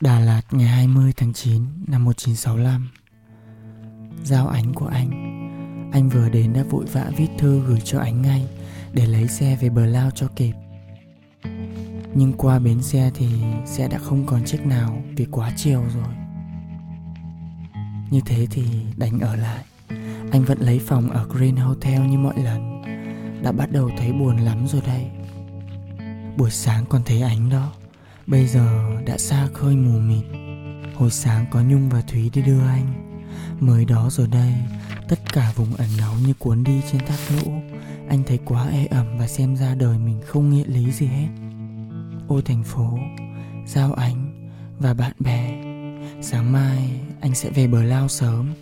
Đà Lạt ngày 20 tháng 9 năm 1965. Giao Ánh của anh vừa đến đã vội vã viết thư gửi cho Ánh ngay để lấy xe về Bờ Lao cho kịp. Nhưng qua bến xe thì xe đã không còn chiếc nào vì quá chiều rồi. Như thế thì đành ở lại, anh vẫn lấy phòng ở Green Hotel như mọi lần. Đã bắt đầu thấy buồn lắm rồi đây. Buổi sáng còn thấy Ánh đó, bây giờ đã xa khơi mù mịt. Hồi sáng có Nhung và Thúy đi đưa anh. Mới đó rồi đây, tất cả vùng ẩn náu như cuốn đi trên thác lũ. Anh thấy quá ê ẩm và xem ra đời mình không nghĩa lý gì hết. Ôi thành phố, Giao Ánh và bạn bè. Sáng mai anh sẽ về Bờ Lao sớm.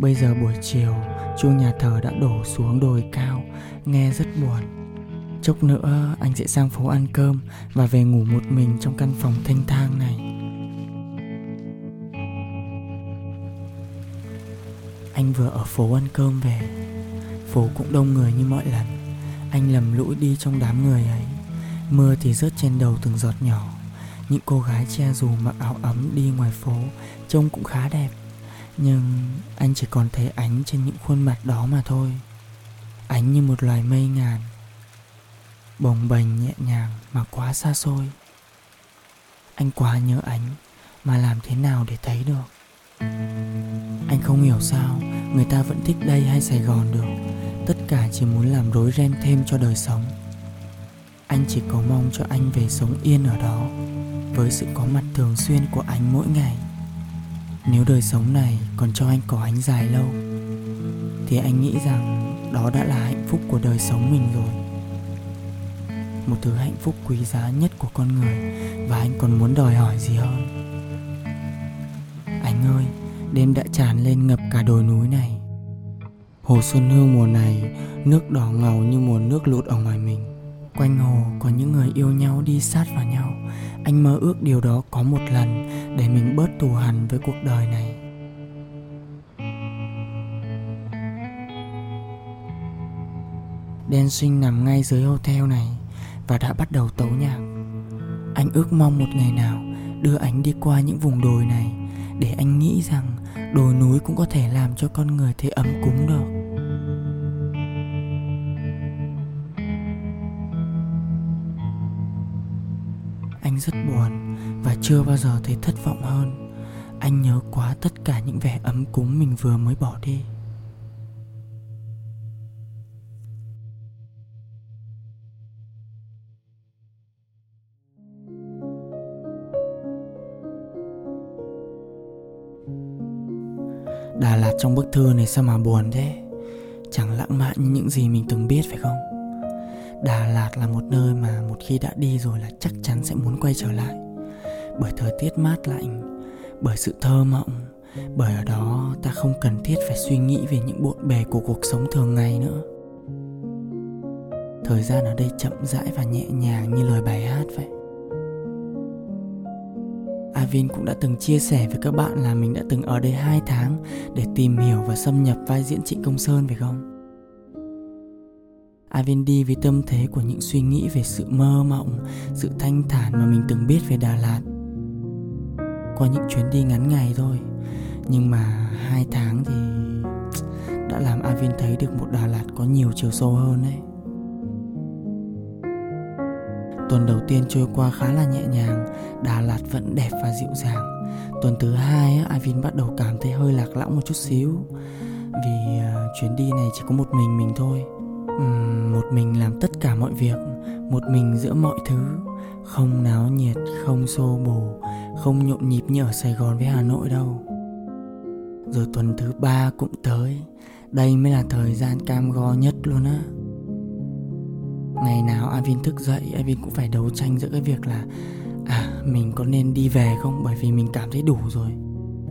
Bây giờ buổi chiều, chuông nhà thờ đã đổ xuống đồi cao, nghe rất buồn. Chốc nữa anh sẽ sang phố ăn cơm và về ngủ một mình trong căn phòng thanh thang này. Anh vừa ở phố ăn cơm về. Phố cũng đông người như mọi lần. Anh lầm lũi đi trong đám người ấy. Mưa thì rớt trên đầu từng giọt nhỏ. Những cô gái che dù mặc áo ấm đi ngoài phố trông cũng khá đẹp. Nhưng anh chỉ còn thấy ánh trên những khuôn mặt đó mà thôi. Ánh như một loài mây ngàn, bồng bềnh nhẹ nhàng mà quá xa xôi. Anh quá nhớ ánh mà làm thế nào để thấy được. Anh không hiểu sao người ta vẫn thích đây hay Sài Gòn được. Tất cả chỉ muốn làm rối ren thêm cho đời sống. Anh chỉ cầu mong cho anh về sống yên ở đó, với sự có mặt thường xuyên của anh mỗi ngày. Nếu đời sống này còn cho anh có ánh dài lâu thì anh nghĩ rằng đó đã là hạnh phúc của đời sống mình rồi. Một thứ hạnh phúc quý giá nhất của con người. Và anh còn muốn đòi hỏi gì hơn. Anh ơi, đêm đã tràn lên ngập cả đồi núi này. Hồ Xuân Hương mùa này nước đỏ ngầu như mùa nước lụt ở ngoài mình. Quanh hồ có những người yêu nhau đi sát vào nhau. Anh mơ ước điều đó có một lần để mình bớt thù hằn với cuộc đời này. Đen Sinh nằm ngay dưới hotel này và đã bắt đầu tấu nhạc. Anh ước mong một ngày nào đưa Ánh đi qua những vùng đồi này để anh nghĩ rằng đồi núi cũng có thể làm cho con người thấy ấm cúng được. Anh rất buồn và chưa bao giờ thấy thất vọng hơn. Anh nhớ quá tất cả những vẻ ấm cúng mình vừa mới bỏ đi. Đà Lạt trong bức thư này sao mà buồn thế? Chẳng lãng mạn như những gì mình từng biết phải không? Đà Lạt là một nơi mà một khi đã đi rồi là chắc chắn sẽ muốn quay trở lại. Bởi thời tiết mát lạnh, bởi sự thơ mộng, bởi ở đó ta không cần thiết phải suy nghĩ về những bộn bề của cuộc sống thường ngày nữa. Thời gian ở đây chậm rãi và nhẹ nhàng như lời bài hát vậy. Avin cũng đã từng chia sẻ với các bạn là mình đã từng ở đây 2 tháng để tìm hiểu và xâm nhập vai diễn Trịnh Công Sơn phải không? Avin đi với tâm thế của những suy nghĩ về sự mơ mộng, sự thanh thản mà mình từng biết về Đà Lạt. Qua những chuyến đi ngắn ngày thôi, nhưng mà 2 tháng thì đã làm Avin thấy được một Đà Lạt có nhiều chiều sâu hơn đấy. Tuần đầu tiên trôi qua khá là nhẹ nhàng, Đà Lạt vẫn đẹp và dịu dàng. Tuần thứ 2 Avin bắt đầu cảm thấy hơi lạc lõng một chút xíu. Vì chuyến đi này chỉ có một mình thôi. Một mình làm tất cả mọi việc, một mình giữa mọi thứ. Không náo nhiệt, không xô bồ, không nhộn nhịp như ở Sài Gòn với Hà Nội đâu. Rồi tuần thứ 3 cũng tới. Đây mới là thời gian cam go nhất luôn á. Ngày nào Avin thức dậy, Avin cũng phải đấu tranh giữa cái việc là mình có nên đi về không, bởi vì mình cảm thấy đủ rồi,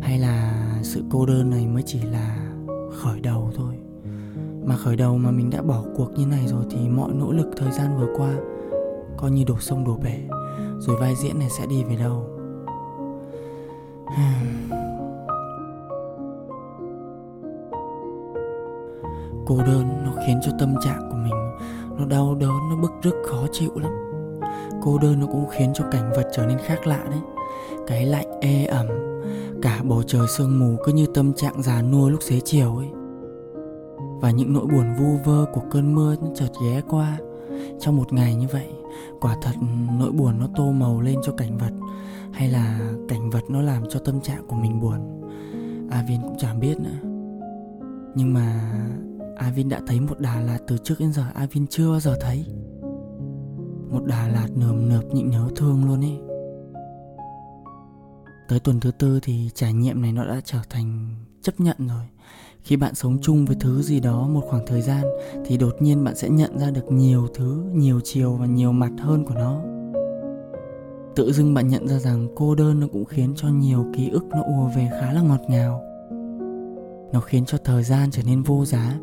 hay là sự cô đơn này mới chỉ là khởi đầu thôi. Mà khởi đầu mà mình đã bỏ cuộc như này rồi thì mọi nỗ lực thời gian vừa qua coi như đổ sông đổ bể. Rồi vai diễn này sẽ đi về đâu? Cô đơn nó khiến cho tâm trạng của mình nó đau đớn, nó bức rứt, khó chịu lắm. Cô đơn nó cũng khiến cho cảnh vật trở nên khác lạ đấy. Cái lạnh ê ẩm, cả bầu trời sương mù, cứ như tâm trạng già nua lúc xế chiều ấy. Và những nỗi buồn vu vơ của cơn mưa nó chợt ghé qua. Trong một ngày như vậy, quả thật nỗi buồn nó tô màu lên cho cảnh vật, hay là cảnh vật nó làm cho tâm trạng của mình buồn, Avin cũng chẳng biết nữa. Nhưng mà Avin đã thấy một Đà Lạt từ trước đến giờ Avin chưa bao giờ thấy. Một Đà Lạt nườm nượp những nhớ thương luôn ấy. Tới tuần thứ 4 thì trải nghiệm này nó đã trở thành chấp nhận rồi. Khi bạn sống chung với thứ gì đó một khoảng thời gian thì đột nhiên bạn sẽ nhận ra được nhiều thứ, nhiều chiều và nhiều mặt hơn của nó. Tự dưng bạn nhận ra rằng cô đơn nó cũng khiến cho nhiều ký ức nó ùa về khá là ngọt ngào. Nó khiến cho thời gian trở nên vô giá.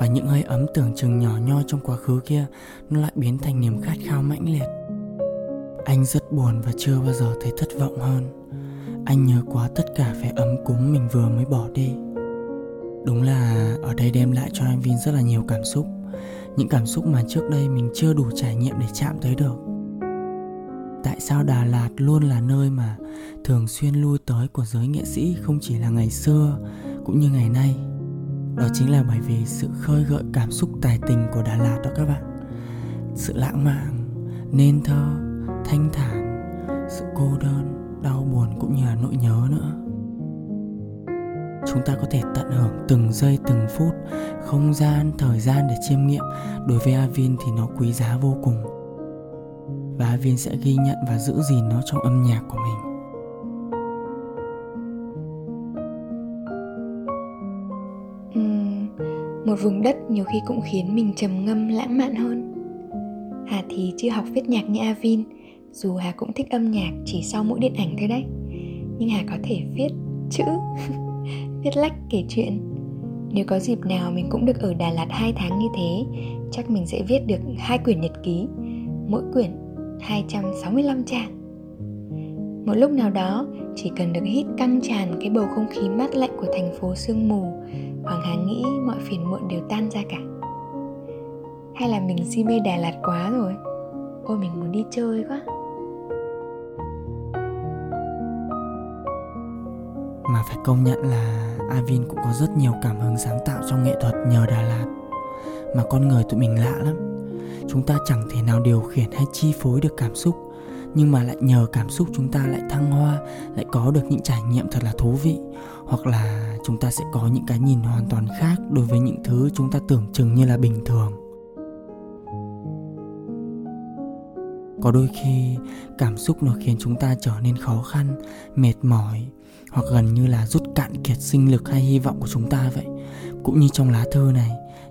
Và những hơi ấm tưởng chừng nhỏ nhoi trong quá khứ kia nó lại biến thành niềm khát khao mãnh liệt. Anh rất buồn và chưa bao giờ thấy thất vọng hơn. Anh nhớ quá tất cả vẻ ấm cúng mình vừa mới bỏ đi. Đúng là ở đây đem lại cho Avin rất là nhiều cảm xúc. Những cảm xúc mà trước đây mình chưa đủ trải nghiệm để chạm tới được. Tại sao Đà Lạt luôn là nơi mà thường xuyên lui tới của giới nghệ sĩ, không chỉ là ngày xưa cũng như ngày nay? Đó chính là bởi vì sự khơi gợi cảm xúc tài tình của Đà Lạt đó các bạn. Sự lãng mạn, nên thơ, thanh thản, sự cô đơn, đau buồn cũng như là nỗi nhớ nữa. Chúng ta có thể tận hưởng từng giây từng phút, không gian, thời gian để chiêm nghiệm. Đối với Avin thì nó quý giá vô cùng. Và Avin sẽ ghi nhận và giữ gìn nó trong âm nhạc của mình. Một vùng đất nhiều khi cũng khiến mình trầm ngâm lãng mạn hơn. Hà thì chưa học viết nhạc như Avin, dù Hà cũng thích âm nhạc chỉ sau mỗi điện ảnh thôi đấy. Nhưng Hà có thể viết chữ, viết lách kể chuyện. Nếu có dịp nào mình cũng được ở Đà Lạt 2 tháng như thế, chắc mình sẽ viết được 2 quyển nhật ký, mỗi quyển 265 trang. Một lúc nào đó, chỉ cần được hít căng tràn cái bầu không khí mát lạnh của thành phố sương mù, Hoàng Hà nghĩ mọi phiền muộn đều tan ra cả. Hay là mình si mê Đà Lạt quá rồi? Ôi mình muốn đi chơi quá. Mà phải công nhận là Avin cũng có rất nhiều cảm hứng sáng tạo trong nghệ thuật nhờ Đà Lạt. Mà con người tụi mình lạ lắm. Chúng ta chẳng thể nào điều khiển hay chi phối được cảm xúc, nhưng mà lại nhờ cảm xúc chúng ta lại thăng hoa, lại có được những trải nghiệm thật là thú vị. Hoặc là chúng ta sẽ có những cái nhìn hoàn toàn khác đối với những thứ chúng ta tưởng chừng như là bình thường. Có đôi khi cảm xúc nó khiến chúng ta trở nên khó khăn, mệt mỏi, hoặc gần như là rút cạn kiệt sinh lực hay hy vọng của chúng ta vậy. Cũng như trong lá thư này,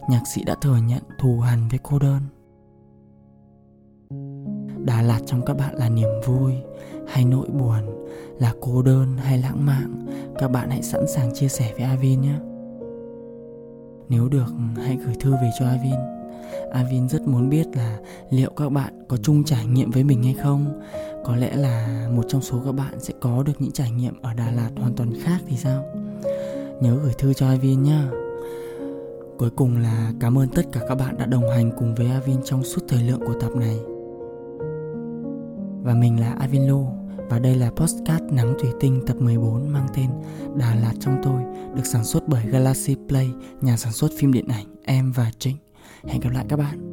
nhạc sĩ đã thừa nhận thù hằn với cô đơn. Đà Lạt trong các bạn là niềm vui hay nỗi buồn, là cô đơn hay lãng mạn, các bạn hãy sẵn sàng chia sẻ với Avin nhé. Nếu được hãy gửi thư về cho Avin. Avin rất muốn biết là liệu các bạn có chung trải nghiệm với mình hay không. Có lẽ là một trong số các bạn sẽ có được những trải nghiệm ở Đà Lạt hoàn toàn khác thì sao? Nhớ gửi thư cho Avin nhé. Cuối cùng là cảm ơn tất cả các bạn đã đồng hành cùng với Avin trong suốt thời lượng của tập này. Và mình là Avin Lu, và đây là podcast Nắng Thủy Tinh tập 14 mang tên Đà Lạt trong tôi, được sản xuất bởi Galaxy Play, nhà sản xuất phim điện ảnh Em và Trịnh. Hẹn gặp lại các bạn.